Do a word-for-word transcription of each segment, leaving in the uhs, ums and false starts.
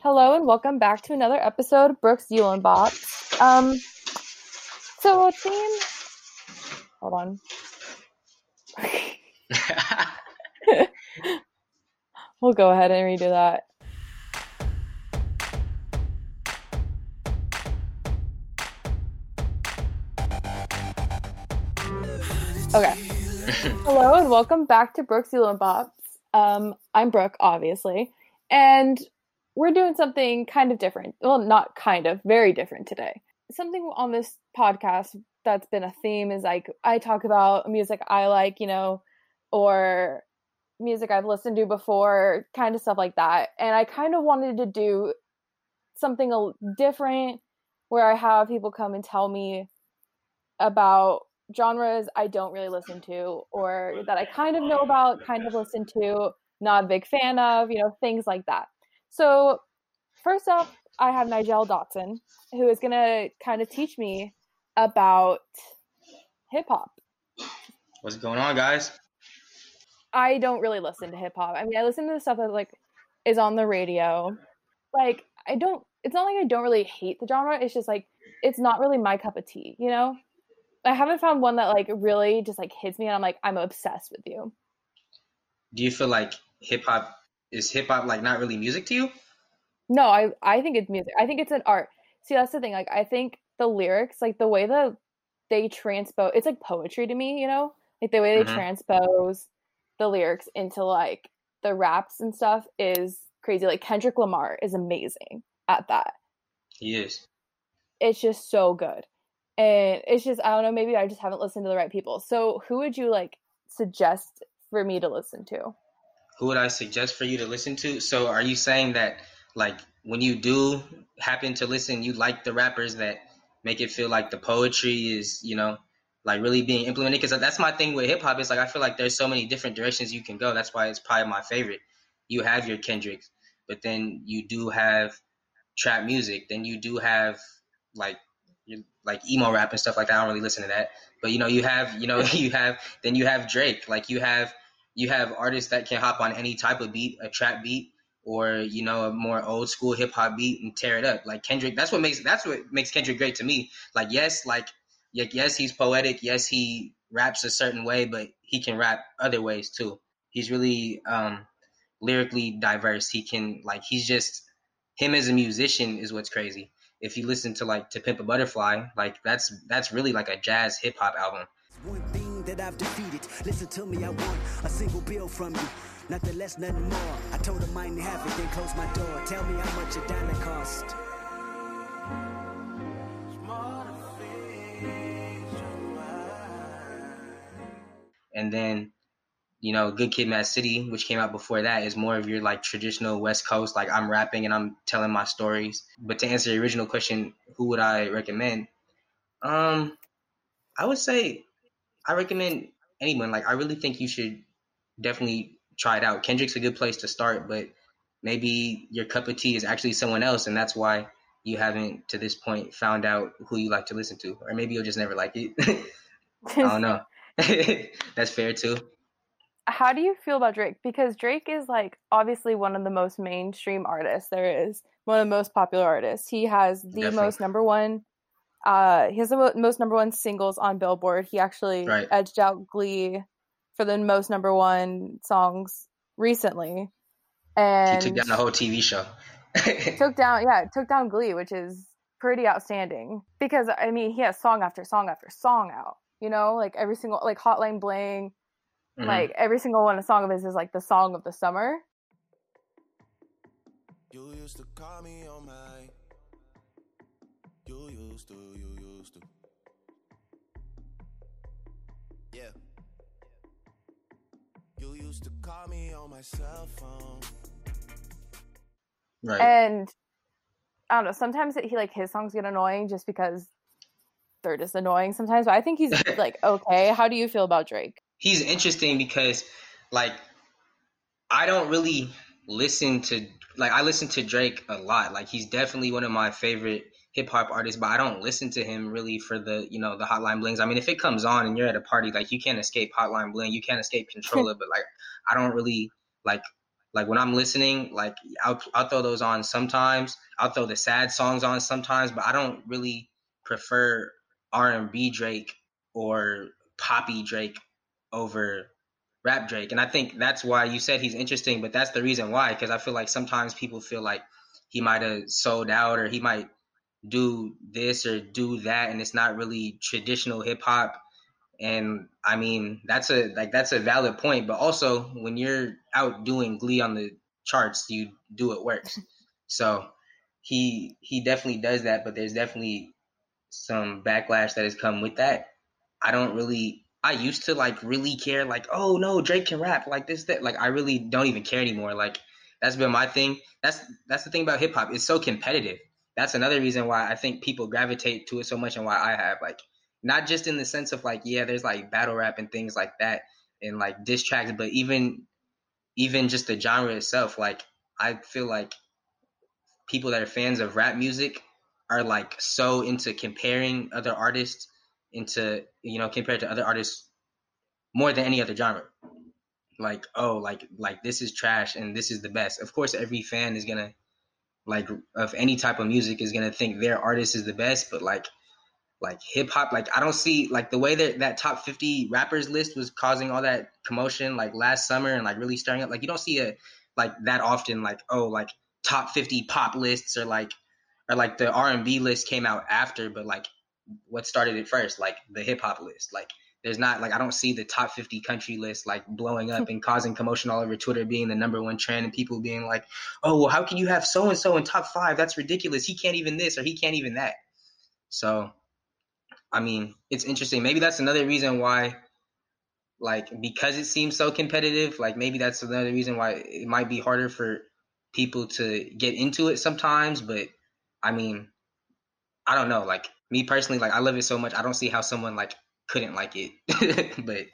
Hello and welcome back to another episode of Brooke's Uhlenbops. Um, so it seems. Hold on. We'll go ahead and redo that. Okay. Hello and welcome back to Brooke's Uhlenbops. Um, I'm Brooke, obviously, and we're doing something kind of different. Well, not kind of, very different today. Something on this podcast that's been a theme is like I talk about music I like, you know, or music I've listened to before, kind of stuff like that. And I kind of wanted to do something different where I have people come and tell me about genres I don't really listen to or that I kind of know about, kind of listen to, not a big fan of, you know, things like that. So first up, I have Nijzel Dotson, who is going to kind of teach me about hip-hop. What's going on, guys? I don't really listen to hip-hop. I mean, I listen to the stuff that, like, is on the radio. Like, I don't – it's not like I don't really hate the genre. It's just, like, it's not really my cup of tea, you know? I haven't found one that, like, really just, like, hits me, and I'm like, I'm obsessed with you. Do you feel like hip-hop – is hip-hop, like, not really music to you? No, I, I think it's music. I think it's an art. See, that's the thing. Like, I think the lyrics, like, the way that they transpose, it's like poetry to me, you know? Like, the way they mm-hmm. transpose the lyrics into, like, the raps and stuff is crazy. Like, Kendrick Lamar is amazing at that. He is. It's just so good. And it's just, I don't know, maybe I just haven't listened to the right people. So who would you, like, suggest for me to listen to? Who would I suggest for you to listen to? So are you saying that, like, when you do happen to listen, you like the rappers that make it feel like the poetry is, you know, like, really being implemented? Because that's my thing with hip-hop. It's like I feel like there's so many different directions you can go. That's why it's probably my favorite. You have your Kendricks, but then you do have trap music. Then you do have, like, like emo rap and stuff like that. I don't really listen to that. But, you know, you have, you know, you have, then you have Drake. Like, you have... You have artists that can hop on any type of beat, a trap beat, or, you know, a more old school hip hop beat and tear it up. Like Kendrick, that's what makes that's what makes Kendrick great to me. Like, yes, like, yes, he's poetic. Yes, he raps a certain way, but he can rap other ways too. He's really um, lyrically diverse. He can, like, he's just him as a musician is what's crazy. If you listen to, like, To Pimp a Butterfly, like, that's that's really like a jazz hip hop album. That I've defeated. Listen to me, I want a single bill from you. Nothing less, nothing more. I told him I didn't have it, then closed my door. Tell me how much a dollar cost. And then, you know, Good Kid Mad City, which came out before that, is more of your, like, traditional West Coast, like, I'm rapping and I'm telling my stories. But to answer the original question, who would I recommend? Um, I would say... I recommend anyone. Like, I really think you should definitely try it out. Kendrick's a good place to start, but maybe your cup of tea is actually someone else, and that's why you haven't, to this point, found out who you like to listen to. Or maybe you'll just never like it. I don't know. That's fair, too. How do you feel about Drake? Because Drake is, like, obviously one of the most mainstream artists there is. One of the most popular artists. He has the definitely. most number one Uh, he has the most number one singles on Billboard. He actually right. edged out Glee for the most number one songs recently. And he took down the whole T V show. took down, yeah, took down Glee, which is pretty outstanding. Because, I mean, he has song after song after song out. You know, like every single, like Hotline Bling, mm-hmm. like every single one, a song of his is like the song of the summer. You used to call me on my... You used to, you used to. Yeah. You used to call me on my cell phone. Right. And I don't know, sometimes it, he like his songs get annoying just because they're just annoying sometimes, but I think he's like okay. How do you feel about Drake? He's interesting because, like, I don't really listen to like I listen to Drake a lot. Like, he's definitely one of my favorite hip-hop artist, but I don't listen to him really for the, you know, the Hotline Blings. I mean, if it comes on and you're at a party, like, you can't escape Hotline Bling, you can't escape Controller, but, like, I don't really, like, Like when I'm listening, like I'll, I'll throw those on sometimes. I'll throw the sad songs on sometimes, but I don't really prefer R and B Drake or poppy Drake over rap Drake. And I think that's why you said he's interesting, but that's the reason why, because I feel like sometimes people feel like he might have sold out or he might do this or do that, and it's not really traditional hip hop. And I mean, that's a like that's a valid point. But also, when you're out doing Glee on the charts, you do it works. So he he definitely does that. But there's definitely some backlash that has come with that. I don't really. I used to like really care. Like, oh no, Drake can rap like this. That like I really don't even care anymore. Like that's been my thing. That's that's the thing about hip hop. It's so competitive. That's another reason why I think people gravitate to it so much, and why I have like. Not just in the sense of like, yeah, there's like battle rap and things like that and like diss tracks, but even even just the genre itself. Like I feel like people that are fans of rap music are like so into comparing other artists into, you know, compared to other artists more than any other genre. Like, oh, like like this is trash and this is the best. Of course, every fan is going to like of any type of music is going to think their artist is the best, but like. Like hip hop, like I don't see like the way that that top fifty rappers list was causing all that commotion like last summer and like really stirring up. Like you don't see it like that often. Like, oh, like top fifty pop lists or like or like the R and B list came out after. But like what started it first, like the hip hop list. Like there's not like I don't see the top fifty country list like blowing up and causing commotion all over Twitter, being the number one trend and people being like, oh, well, how can you have so and so in top five? That's ridiculous. He can't even this or he can't even that. So. I mean, it's interesting. Maybe that's another reason why, like, because it seems so competitive, like, maybe that's another reason why it might be harder for people to get into it sometimes. But, I mean, I don't know. Like, me personally, like, I love it so much. I don't see how someone, like, couldn't like it. But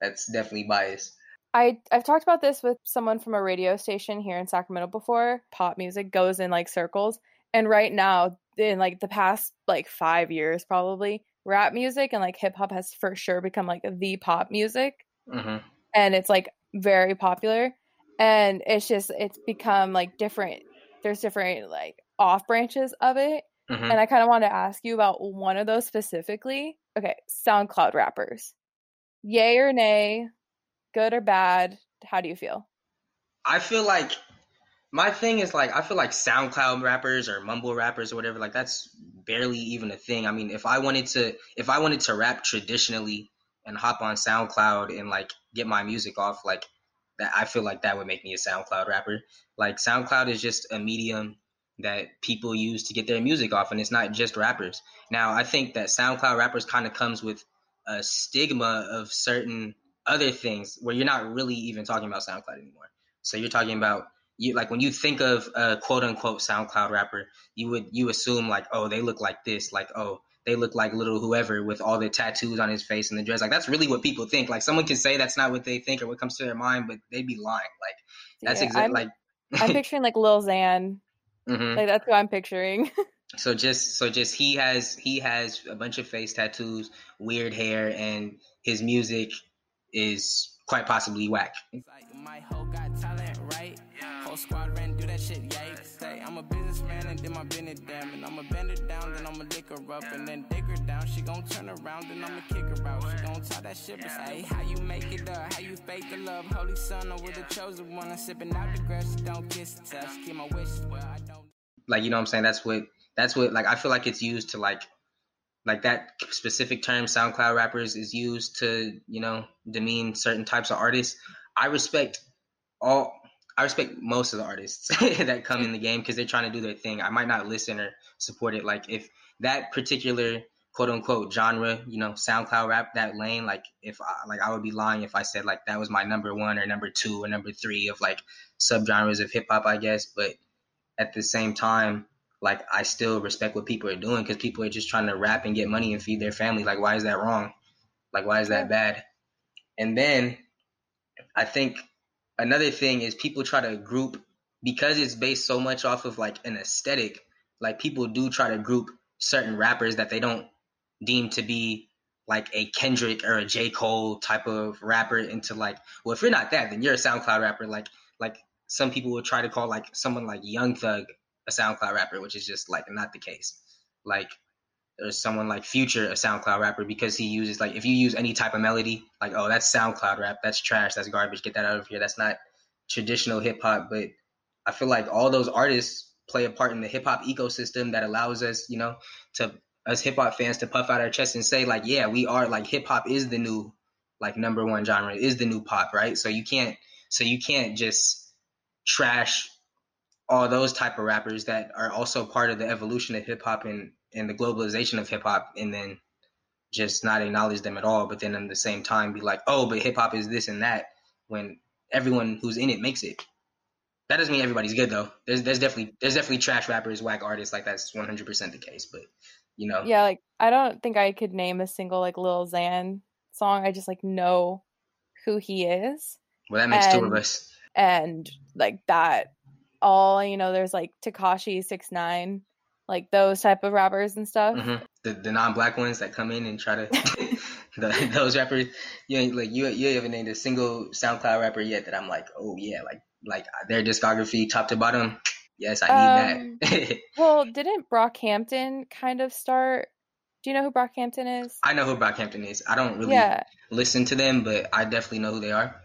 that's definitely biased. I, I've talked about this with someone from a radio station here in Sacramento before. Pop music goes in, like, circles. And right now, in like the past like five years probably, rap music and like hip hop has for sure become like the pop music. Mm-hmm. And it's like very popular. And it's just, it's become like different. There's different like off branches of it. Mm-hmm. And I kind of want to ask you about one of those specifically. Okay. SoundCloud rappers. Yay or nay? Good or bad? How do you feel? I feel like my thing is, like, I feel like SoundCloud rappers or mumble rappers or whatever, like, that's barely even a thing. I mean, if I wanted to if I wanted to rap traditionally and hop on SoundCloud and, like, get my music off, like, that, I feel like that would make me a SoundCloud rapper. Like, SoundCloud is just a medium that people use to get their music off, and it's not just rappers. Now, I think that SoundCloud rappers kind of comes with a stigma of certain other things where you're not really even talking about SoundCloud anymore. So you're talking about... You, like when you think of a quote unquote SoundCloud rapper, you would you assume like, oh, they look like this, like, oh, they look like little whoever with all the tattoos on his face and the dress. Like that's really what people think. Like someone can say that's not what they think or what comes to their mind, but they'd be lying. Like that's yeah, exactly like I'm picturing like Lil Xan. Mm-hmm. Like that's who I'm picturing. so just so just he has he has a bunch of face tattoos, weird hair, and his music is quite possibly whack. It's like my whole got talent, right? Squad ran do that shit, yeah. Say I'm a businessman and then my business damn, and I'ma bend her down, then I'ma lick her up, and then dig her down. She gon' turn around, then I'ma kick her out. She gon' talk that shit, but say how you make it up, how you fake the love, holy son, I'm with the chosen one. I'm sipping out the grass, don't kiss the touch, keep my wish. Well, I don't. Like you know what I'm saying? That's what that's what like I feel like it's used to like like that specific term SoundCloud rappers is used to, you know, demean certain types of artists. I respect all. I respect most of the artists that come in the game because they're trying to do their thing. I might not listen or support it. Like if that particular quote unquote genre, you know, SoundCloud rap, that lane, like if I, like I would be lying if I said like that was my number one or number two or number three of like subgenres of hip hop, I guess. But at the same time, like I still respect what people are doing because people are just trying to rap and get money and feed their family. Like, why is that wrong? Like, why is that bad? And then I think another thing is people try to group, because it's based so much off of like an aesthetic, like people do try to group certain rappers that they don't deem to be like a Kendrick or a J. Cole type of rapper into like, well, if you're not that, then you're a SoundCloud rapper. Like, like some people would try to call like someone like Young Thug a SoundCloud rapper, which is just like not the case. Like there's someone like Future, a SoundCloud rapper, because he uses like, if you use any type of melody, like, oh, that's SoundCloud rap, that's trash, that's garbage, get that out of here, that's not traditional hip hop. But I feel like all those artists play a part in the hip hop ecosystem that allows us, you know, to us hip hop fans to puff out our chests and say like, yeah, we are like, hip hop is the new like number one genre, is the new pop, right? So you can't, so you can't just trash all those type of rappers that are also part of the evolution of hip hop and, and the globalization of hip hop, and then just not acknowledge them at all. But then at the same time be like, oh, but hip hop is this and that, when everyone who's in it makes it. That doesn't mean everybody's good though. There's there's definitely there's definitely trash rappers, whack artists, like that's one hundred percent the case. But you know, yeah, like I don't think I could name a single like Lil Xan song. I just like know who he is. Well, that makes and, two of us. And like that, all you know, there's like Tekashi six nine, like those type of rappers and stuff. Mm-hmm. The the non-black ones that come in and try to. The, those rappers, you ain't, like you you haven't named a single SoundCloud rapper yet that I'm like, oh yeah, like like their discography top to bottom. Yes, I need um, that. Well, didn't Brockhampton kind of start? Do you know who Brockhampton is? I know who Brockhampton is. I don't really yeah. listen to them, but I definitely know who they are.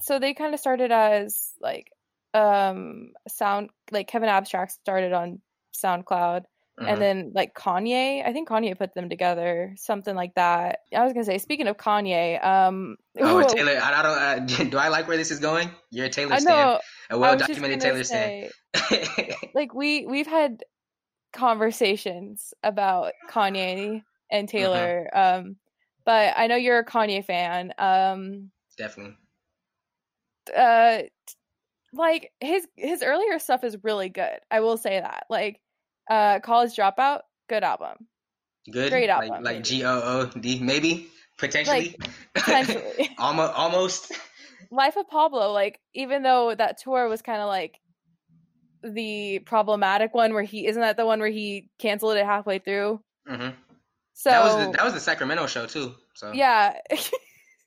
So they kind of started as like um sound like Kevin Abstract started on SoundCloud. Mm-hmm. And then like Kanye, I think Kanye put them together, something like that. I was gonna say, speaking of Kanye, um, oh ooh, Taylor, I, I don't. Uh, do I like where this is going? You're a Taylor stan, a well-documented Taylor stan. Like we we've had conversations about Kanye and Taylor, mm-hmm. um, but I know you're a Kanye fan. Um, Definitely. Uh, like his his earlier stuff is really good. I will say that, like. Uh, College Dropout, good album. Good, great album. Like, like G O O D, maybe potentially, like, potentially. almost, almost. Life of Pablo, like even though that tour was kind of like the problematic one, where he isn't that the one where he canceled it halfway through. Mm-hmm. So that was the, that was the Sacramento show too. So yeah,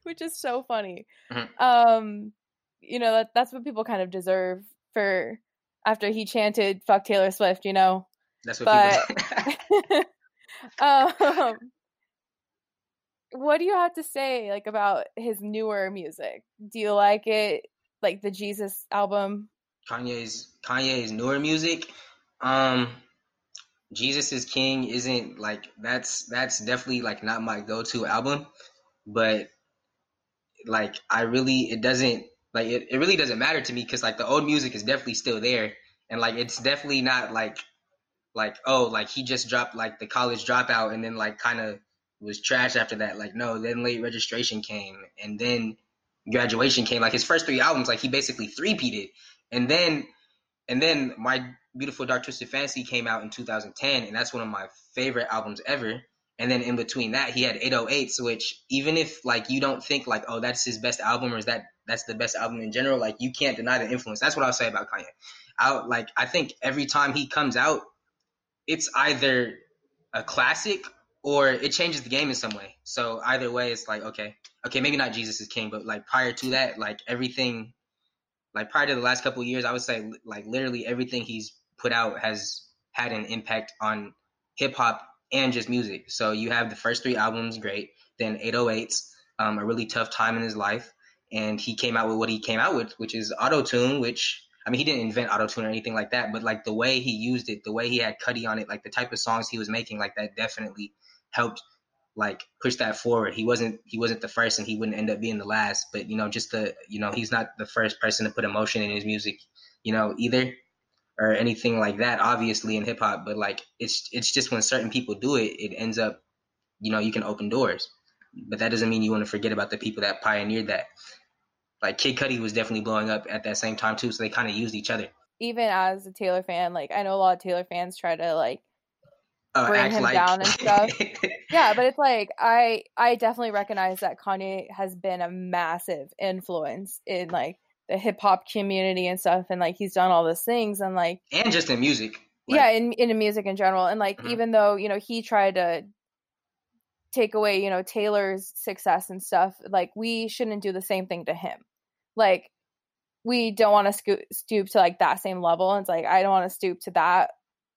which is so funny. Mm-hmm. Um, you know that that's what people kind of deserve for after he chanted "Fuck Taylor Swift," you know. That's what but, um, what do you have to say like about his newer music? Do you like it? Like the Jesus album? Kanye's Kanye's newer music? Um, Jesus is King isn't like that's that's definitely like not my go-to album, but like I really it doesn't like it, it really doesn't matter to me because like the old music is definitely still there, and like it's definitely not like like, oh, like he just dropped like the College Dropout and then like kind of was trash after that. Like, no, then Late Registration came and then Graduation came. Like his first three albums, like he basically three-peated. And then, and then My Beautiful Dark Twisted Fantasy came out in two thousand ten, and that's one of my favorite albums ever. And then in between that, he had eight oh eights, which even if like you don't think like, oh, that's his best album or is that that's the best album in general, like you can't deny the influence. That's what I'll say about Kanye. I like I think every time he comes out, it's either a classic or it changes the game in some way. So either way, it's like, okay, okay, maybe not Jesus is King, but like prior to that, like everything, like prior to the last couple of years, I would say like literally everything he's put out has had an impact on hip hop and just music. So you have the first three albums, great. Then eight oh eights, um, a really tough time in his life. And he came out with what he came out with, which is Auto-Tune, which I mean, he didn't invent auto-tune or anything like that, but like the way he used it, the way he had Cudi on it, like the type of songs he was making, like that definitely helped like push that forward. He wasn't, he wasn't the first and he wouldn't end up being the last, but you know, just the, you know, he's not the first person to put emotion in his music, you know, either or anything like that, obviously in hip hop, but like, it's, it's just when certain people do it, it ends up, you know, you can open doors, but that doesn't mean you want to forget about the people that pioneered that. Like Kid Cudi was definitely blowing up at that same time too, so they kind of used each other. Even as a Taylor fan, like I know a lot of Taylor fans try to like uh, bring him like... down and stuff. Yeah, but it's like I I definitely recognize that Kanye has been a massive influence in like the hip hop community and stuff, and like he's done all those things and like and just in music. Like... Yeah, in in music in general, and like mm-hmm. even though you know he tried to take away you know Taylor's success and stuff, like we shouldn't do the same thing to him. Like we don't want to sco- stoop to like that same level. And it's like, I don't want to stoop to that.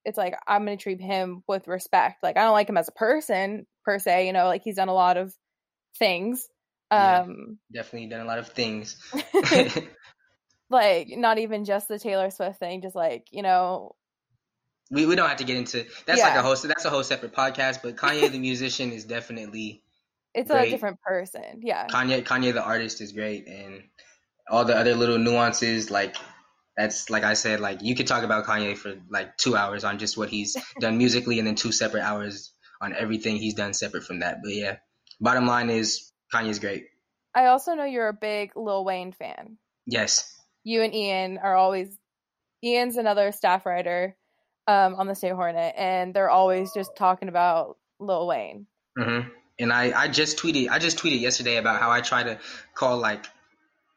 It's like, I'm going to treat him with respect. Like, I don't like him as a person per se, you know, like he's done a lot of things. Um, yeah, definitely done a lot of things. Like, not even just the Taylor Swift thing, just like, you know, we we don't have to get into that's yeah. like a whole that's a whole separate podcast. But Kanye the musician is definitely it's great. A different person. Yeah, Kanye Kanye the artist is great, and all the other little nuances, like that's like I said, like you could talk about Kanye for like two hours on just what he's done musically, and then two separate hours on everything he's done separate from that. But yeah, bottom line is Kanye's great. I also know you're a big Lil Wayne fan. Yes. You and Ian are always – Ian's another staff writer um, on the State Hornet, and they're always just talking about Lil Wayne. Mm-hmm. And I, I just tweeted – I just tweeted yesterday about how I try to call, like,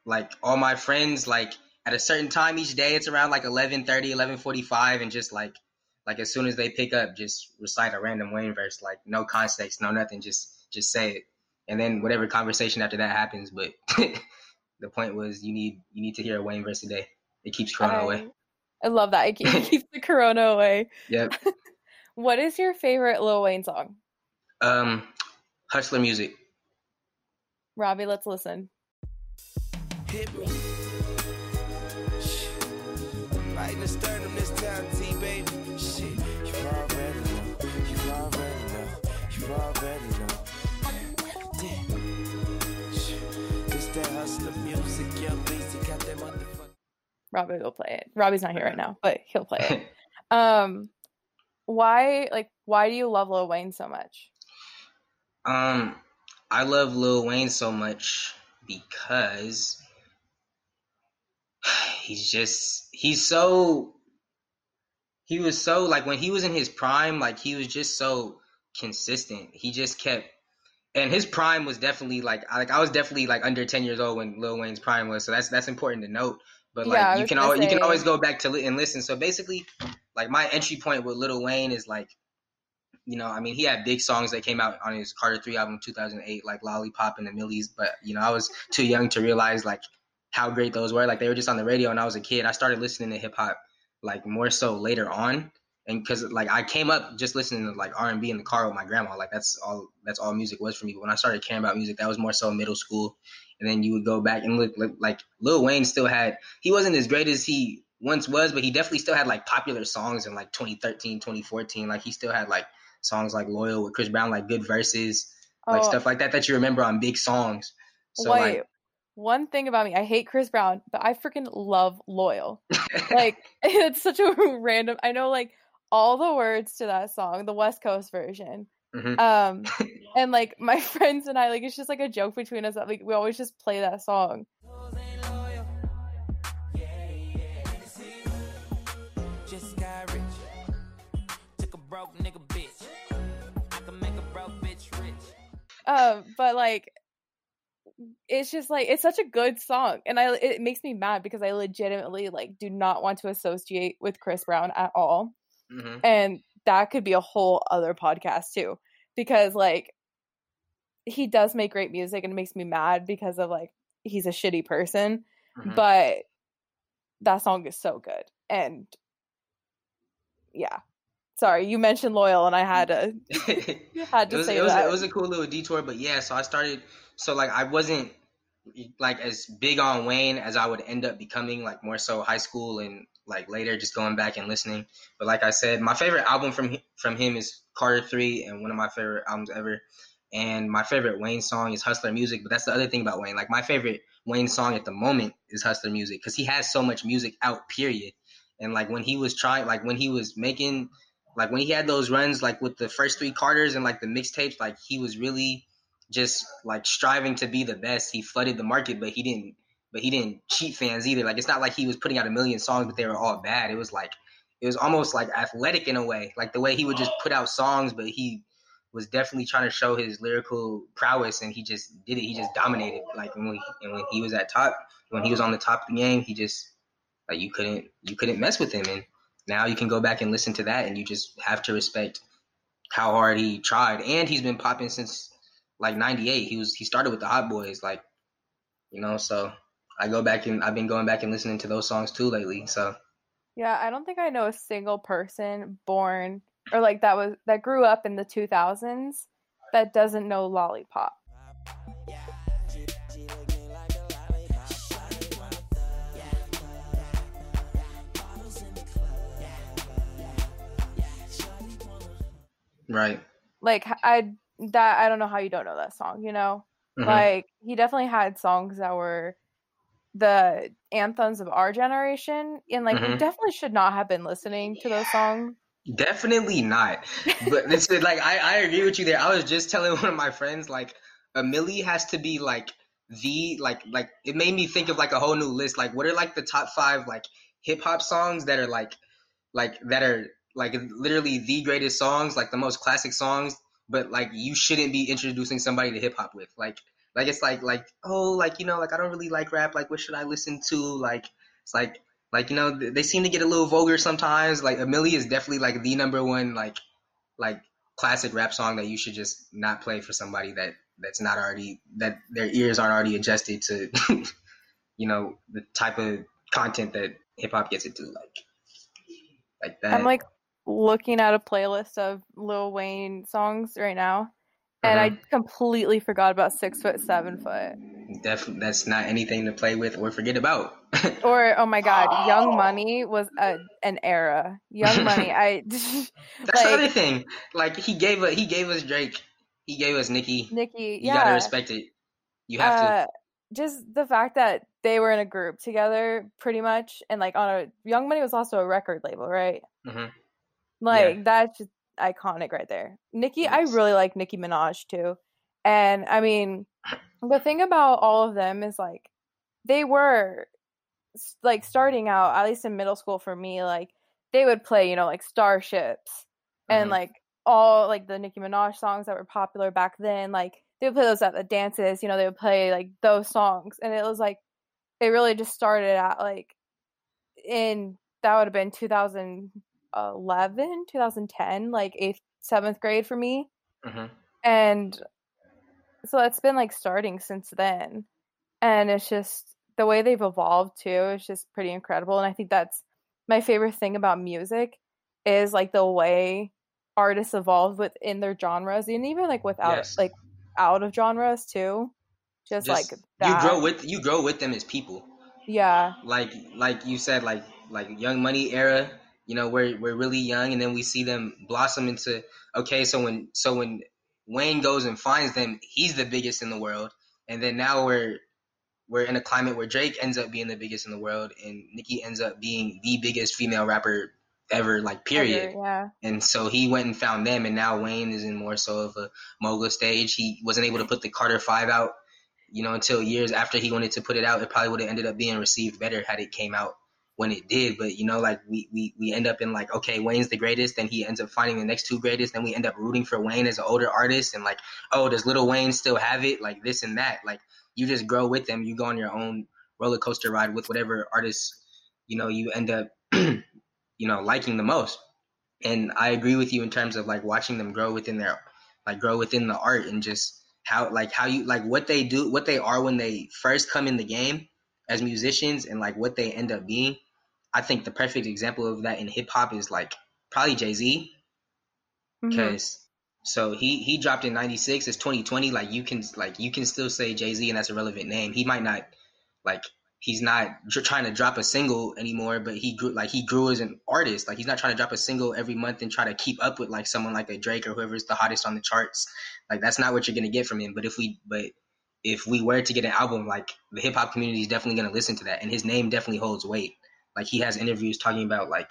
like all my friends, like, at a certain time each day. It's around, like, eleven thirty, eleven forty-five, and just, like, like as soon as they pick up, just recite a random Wayne verse, like, no context, no nothing, just just say it. And then whatever conversation after that happens, but – the point was you need you need to hear a Wayne verse a day. It keeps Corona I, away. I love that. It, keep, it keeps the Corona away. Yep. What is your favorite Lil Wayne song? Um, Hustler Music. Robbie, let's listen. Hit me. Right in the sternum this time, T, baby. Shit, you already know. You already know. You already know. Robbie will play it. Robbie's not here right now, but he'll play it. Um, why, like, why do you love Lil Wayne so much? Um, I love Lil Wayne so much because he's just, he's so, he was so, like, when he was in his prime, like, he was just so consistent. He just kept, and his prime was definitely, like, I, like, I was definitely, like, under ten years old when Lil Wayne's prime was, so that's that's important to note. But, like, yeah, you can always say. you can always go back to li- and listen. So, basically, like, my entry point with Lil Wayne is, like, you know, I mean, he had big songs that came out on his Carter the third album two thousand eight, like Lollipop and A Milli. But, you know, I was too young to realize, like, how great those were. Like, they were just on the radio when I was a kid. I started listening to hip-hop, like, more so later on. And because, like, I came up just listening to, like, R and B in the car with my grandma. Like, that's all that's all music was for me. But when I started caring about music, that was more so middle school. And then you would go back and look, look, like, Lil Wayne still had, he wasn't as great as he once was, but he definitely still had, like, popular songs in, like, twenty thirteen, twenty fourteen. Like, he still had, like, songs like Loyal with Chris Brown, like, good verses, oh. like, stuff like that that you remember on big songs. So, Wait, like, one thing about me, I hate Chris Brown, but I freaking love Loyal. Like, it's such a random, I know, like, all the words to that song, the West Coast version. Mm-hmm. Um and like my friends and I, like, it's just like a joke between us that like we always just play that song. Um but like it's just like it's such a good song, and I it makes me mad because I legitimately like do not want to associate with Chris Brown at all. Mm-hmm. And that could be a whole other podcast too, because like he does make great music and it makes me mad because of like he's a shitty person. Mm-hmm. But that song is so good. And yeah, sorry, you mentioned Loyal and I had to had to it was, say it was, that. It was a cool little detour, but yeah. So I started. So like I wasn't like as big on Wayne as I would end up becoming, like more so high school and like later just going back and listening. But like I said, my favorite album from from him is Carter the third, and one of my favorite albums ever. And my favorite Wayne song is Hustler Music. But that's the other thing about Wayne, like my favorite Wayne song at the moment is Hustler Music, because he has so much music out, period. And like when he was trying, like when he was making, like when he had those runs, like with the first three Carters and like the mixtapes, like he was really just like striving to be the best. He flooded the market, but he didn't But he didn't cheat fans either. Like, it's not like he was putting out a million songs, but they were all bad. It was like, it was almost like athletic in a way, like the way he would just put out songs, but he was definitely trying to show his lyrical prowess, and he just did it. He just dominated. Like, and when, and when he was at top, when he was on the top of the game, he just, like, you couldn't, you couldn't mess with him. And now you can go back and listen to that, and you just have to respect how hard he tried. And he's been popping since like ninety-eight. He was, he started with the Hot Boys, like, you know, so. I go back and I've been going back and listening to those songs too lately. So yeah, I don't think I know a single person born or like that was that grew up in the two thousands that doesn't know Lollipop. Right. Like I that I don't know how you don't know that song, you know? Mm-hmm. Like he definitely had songs that were the anthems of our generation, and like mm-hmm. we definitely should not have been listening to those songs. Definitely not. But this is like I, I agree with you there. I was just telling one of my friends like A Milli has to be like the like like it made me think of like a whole new list. Like what are like the top five like hip hop songs that are like like that are like literally the greatest songs, like the most classic songs, but like you shouldn't be introducing somebody to hip hop with. Like like it's like like oh like you know like I don't really like rap, like what should I listen to? Like it's like like you know they seem to get a little vulgar sometimes. Like A Milli is definitely like the number one like like classic rap song that you should just not play for somebody that that's not already that their ears aren't already adjusted to you know the type of content that hip hop gets into like like that. I'm like looking at a playlist of Lil Wayne songs right now, and uh-huh. I completely forgot about Six Foot, Seven Foot. Definitely, that's not anything to play with or forget about. Or oh my God, oh. Young Money was a, an era. Young Money, I. That's like, the other thing. Like he gave a, he gave us Drake, he gave us Nicki. Nicki, you yeah. gotta respect it. You have uh, to. Just the fact that they were in a group together, pretty much, and like on a Young Money was also a record label, right? Mm-hmm. Like, yeah. That's just iconic right there. Nicki, yes. I really like Nicki Minaj, too. And, I mean, the thing about all of them is, like, they were, like, starting out, at least in middle school for me, like, they would play, you know, like, Starships. Mm-hmm. And, like, all, like, the Nicki Minaj songs that were popular back then. Like, they would play those at the dances. You know, they would play, like, those songs. And it was, like, it really just started out, like, in, that would have been two thousand eleven, twenty ten, like eighth, seventh grade for me. Mm-hmm. And so it's been like starting since then. And it's just the way they've evolved too. It's just pretty incredible. And I think that's my favorite thing about music is like the way artists evolve within their genres and even like without yes. like out of genres too. Just, just like that. You grow with you grow with them as people. Yeah. Like like you said, like like Young Money era. You know, we're we're really young, and then we see them blossom into okay. So when so when Wayne goes and finds them, he's the biggest in the world. And then now we're we're in a climate where Drake ends up being the biggest in the world, and Nicki ends up being the biggest female rapper ever, like period. Ever, yeah. And so he went and found them, and now Wayne is in more so of a mogul stage. He wasn't able to put the Carter the Third out, you know, until years after he wanted to put it out. It probably would have ended up being received better had it came out when it did, but you know, like we, we we end up in like, okay, Wayne's the greatest, then he ends up finding the next two greatest, then we end up rooting for Wayne as an older artist, and like, oh, does Lil Wayne still have it? Like this and that. Like you just grow with them, you go on your own roller coaster ride with whatever artists, you know, you end up, you know, liking the most. And I agree with you in terms of like watching them grow within their, like grow within the art and just how, like how you, like what they do, what they are when they first come in the game as musicians and like what they end up being. I think the perfect example of that in hip hop is like probably Jay-Z. Because mm-hmm. so he, he dropped in ninety-six, it's twenty twenty. Like you can like you can still say Jay-Z and that's a relevant name. He might not like he's not trying to drop a single anymore, but he grew like he grew as an artist. Like he's not trying to drop a single every month and try to keep up with like someone like a Drake or whoever's the hottest on the charts. Like that's not what you're gonna get from him. But if we but if we were to get an album, like the hip hop community is definitely gonna listen to that, and his name definitely holds weight. Like he has interviews talking about like,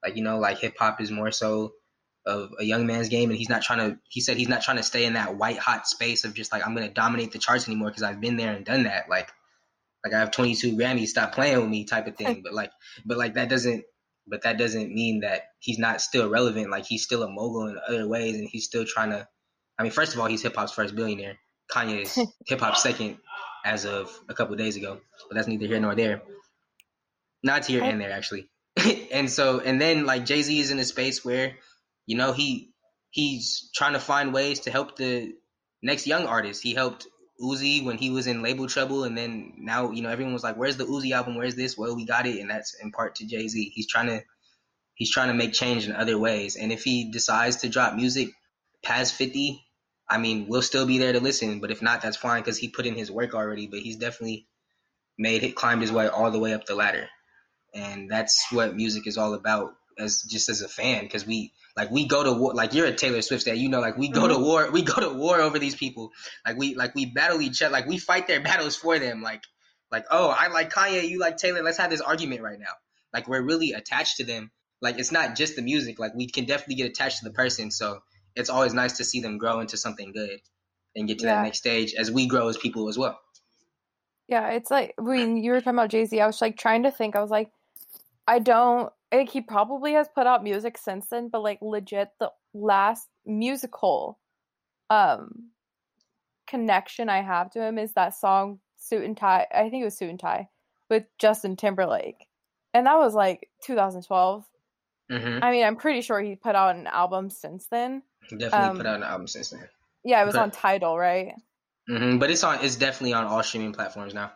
like, you know, like hip hop is more so of a young man's game. And he's not trying to, he said, he's not trying to stay in that white hot space of just like, I'm going to dominate the charts anymore. Cause I've been there and done that. Like, like I have twenty-two Grammys, stop playing with me type of thing. But like, but like that doesn't, but that doesn't mean that he's not still relevant. Like he's still a mogul in other ways. And he's still trying to, I mean, first of all, he's hip hop's first billionaire. Kanye is hip hop's second as of a couple of days ago, but that's neither here nor there. Not here and there, actually. And so, and then, like, Jay-Z is in a space where, you know, he he's trying to find ways to help the next young artist. He helped Uzi when he was in label trouble, and then now, you know, everyone was like, where's the Uzi album, where's this? Well, we got it, and that's in part to Jay-Z. He's trying to he's trying to make change in other ways, and if he decides to drop music past fifty, I mean, we'll still be there to listen, but if not, that's fine, because he put in his work already. But he's definitely made it, climbed his way all the way up the ladder, and that's what music is all about, as just as a fan, because we like we go to war. Like, you're a Taylor Swift fan, you know, like we go mm-hmm. to war we go to war over these people, like we like we battle each other, like we fight their battles for them, like like oh, I like Kanye, you like Taylor, let's have this argument right now. Like, we're really attached to them. Like, it's not just the music, like we can definitely get attached to the person, so it's always nice to see them grow into something good and get to yeah. that next stage as we grow as people as well. Yeah, it's like when you were talking about Jay-Z, I was like trying to think. I was like, I don't like, he probably has put out music since then, but like legit, the last musical um, connection I have to him is that song "Suit and Tie." I think it was "Suit and Tie" with Justin Timberlake, and that was like two thousand twelve. Mm-hmm. I mean, I'm pretty sure he put out an album since then. He definitely um, put out an album since then. Yeah, it was but- on Tidal, right? Mm-hmm, but it's on. It's definitely on all streaming platforms now.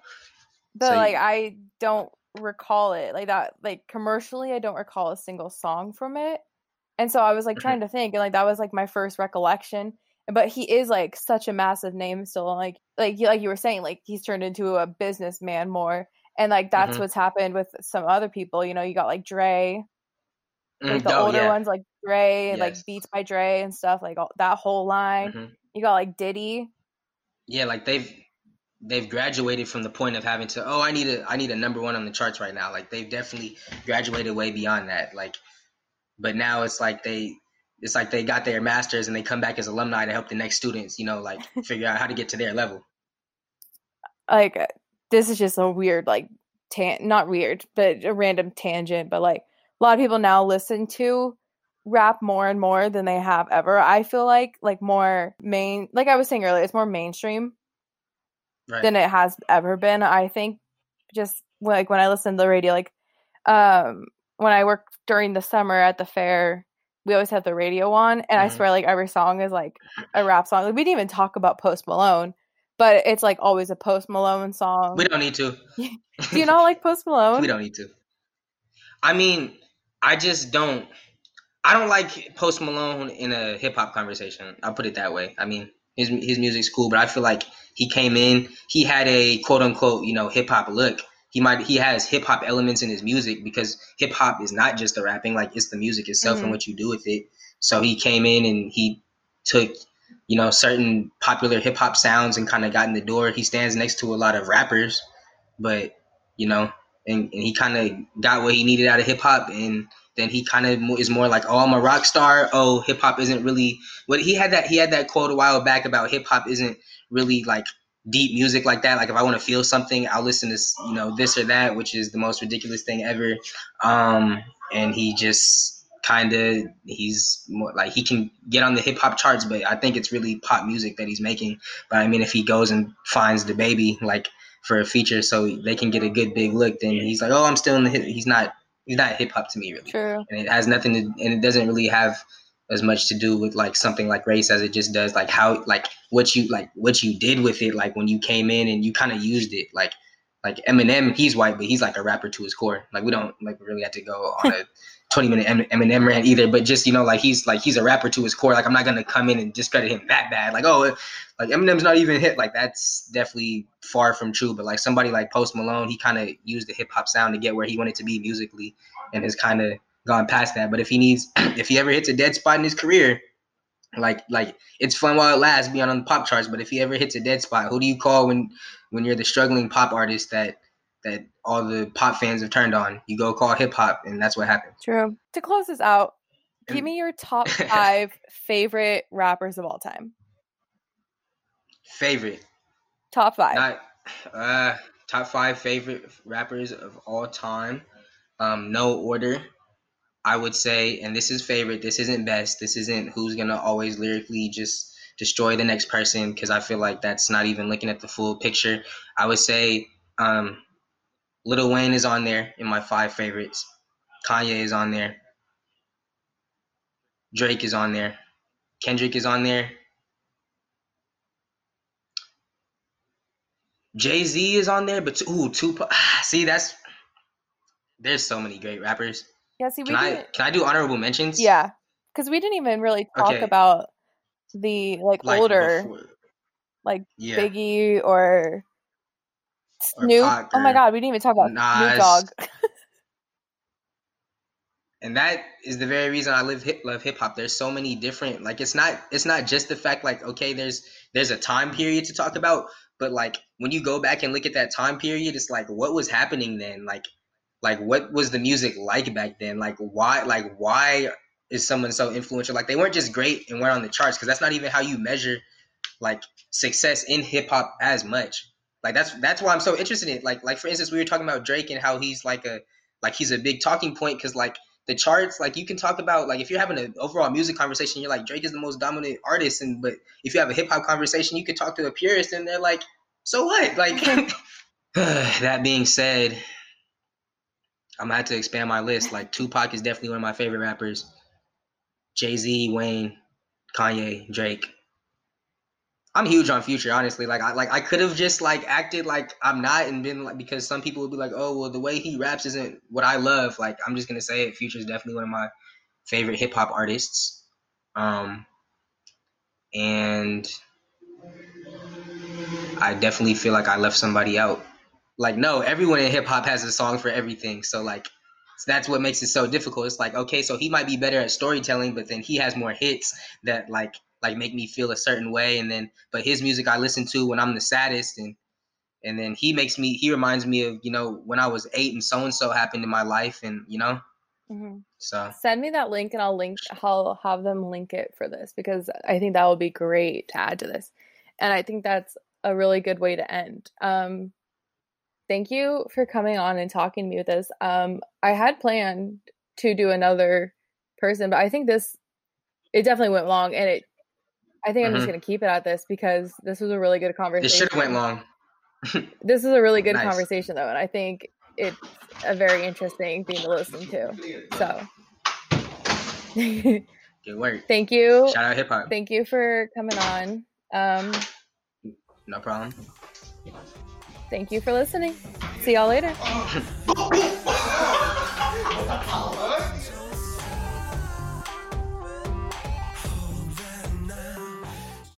But so, like, I don't recall it like that. Like, commercially, I don't recall a single song from it. And so I was like trying to think, and like that was like my first recollection. But he is like such a massive name still. Like, like like you were saying, like he's turned into a businessman more, and like that's mm-hmm. what's happened with some other people. You know, you got like Dre, like the oh, older yeah. ones, like Dre, yes. like Beats by Dre and stuff, like all, that whole line. Mm-hmm. You got like Diddy. Yeah, like they've they've graduated from the point of having to, oh, I need a I need a number one on the charts right now. Like, they've definitely graduated way beyond that. Like, but now it's like they it's like they got their masters and they come back as alumni to help the next students, you know, like figure out how to get to their level. Like, this is just a weird like tan not weird, but a random tangent. But like, a lot of people now listen to rap more and more than they have ever. I feel like like more main like I was saying earlier, it's more mainstream right. than it has ever been. I think just like when I listen to the radio, like um when I worked during the summer at the fair, we always had the radio on, and mm-hmm. I swear like every song is like a rap song. Like, we didn't even talk about Post Malone, but it's like always a Post Malone song. We don't need to. Do you not like Post Malone? We don't need to. I mean, I just don't I don't like Post Malone in a hip hop conversation. I'll put it that way. I mean, his his music's cool, but I feel like he came in, he had a quote unquote, you know, hip hop look. He might he has hip hop elements in his music, because hip hop is not just the rapping, like it's the music itself mm-hmm. and what you do with it. So he came in and he took, you know, certain popular hip hop sounds and kind of got in the door. He stands next to a lot of rappers, but you know, and, and he kind of got what he needed out of hip hop, and then he kind of is more like, oh, I'm a rock star. Oh, hip hop isn't really what he had that he had that quote a while back about hip hop isn't really like deep music like that. Like, if I want to feel something, I'll listen to, you know, this or that, which is the most ridiculous thing ever. Um, and he just kind of he's more like he can get on the hip hop charts, but I think it's really pop music that he's making. But I mean, if he goes and finds the baby like for a feature so they can get a good big look, then he's like, oh, I'm still in the hip. He's not. He's not hip hop to me, really. True. And it has nothing to, and it doesn't really have as much to do with like something like race as it just does like how, like what you, like what you did with it, like when you came in and you kind of used it, like, like Eminem, he's white, but he's like a rapper to his core. Like, we don't like really have to go on a twenty minute Eminem rant either, but just, you know, like he's like, he's a rapper to his core. Like, I'm not going to come in and discredit him that bad. Like, oh, like Eminem's not even hip. Like, that's definitely far from true. But like somebody like Post Malone, he kind of used the hip hop sound to get where he wanted to be musically and has kind of gone past that. But if he needs, if he ever hits a dead spot in his career, like, like it's fun while it lasts beyond on the pop charts. But if he ever hits a dead spot, who do you call when, when you're the struggling pop artist that, that all the pop fans have turned on? You go call hip hop, and that's what happened. True. To close this out, give me your top five favorite rappers of all time. Favorite. Top five. Not, uh, top five favorite rappers of all time. Um, no order. I would say, and this is favorite, this isn't best, this isn't who's gonna always lyrically just destroy the next person, because I feel like that's not even looking at the full picture. I would say um, Lil Wayne is on there in my five favorites. Kanye is on there. Drake is on there. Kendrick is on there. Jay-Z is on there, but ooh, Tupac. See, that's there's so many great rappers. Yeah, see, we can I, can I do honorable mentions? Yeah, because we didn't even really talk okay. about the like, like older, before. like yeah. Biggie or Snoop. Or oh my God, we didn't even talk about Nas. Snoop Dogg. And that is the very reason I live hip, love hip hop. There's so many different, like it's not it's not just the fact like okay, there's there's a time period to talk about, but like when you go back and look at that time period, it's like what was happening then? Like like what was the music like back then? Like why like why is someone so influential? Like they weren't just great and weren't on the charts, because that's not even how you measure like success in hip hop as much. Like that's that's why I'm so interested in it. Like like for instance, we were talking about Drake and how he's like a like he's a big talking point, because like the charts, like you can talk about, like if you're having an overall music conversation, you're like Drake is the most dominant artist, and but if you have a hip hop conversation, you can talk to a purist, and they're like, so what? Like that being said, I'm gonna have to expand my list. Like Tupac is definitely one of my favorite rappers. Jay-Z, Wayne, Kanye, Drake. I'm huge on Future, honestly. Like I like I could have just like acted like I'm not and been like, because some people would be like, oh well, the way he raps isn't what I love. Like I'm just gonna say it. Future is definitely one of my favorite hip hop artists. Um, and I definitely feel like I left somebody out. Like no, everyone in hip hop has a song for everything. So like so that's what makes it so difficult. It's like okay, so he might be better at storytelling, but then he has more hits that like. like make me feel a certain way, and then but his music I listen to when I'm the saddest, and and then he makes me he reminds me of, you know, when I was eight and so and so happened in my life, and you know. Mm-hmm. So send me that link and I'll link I'll have them link it for this, because I think that would be great to add to this, and I think that's a really good way to end. Um thank you for coming on and talking to me with this. um I had planned to do another person, but I think this it definitely went long, and it I think I'm mm-hmm. just going to keep it at this, because this was a really good conversation. It should have went long. This is a really good nice. conversation, though, and I think it's a very interesting thing to listen to. So, good work. Thank you. Shout out hip hop. Thank you for coming on. Um, no problem. Thank you for listening. See y'all later.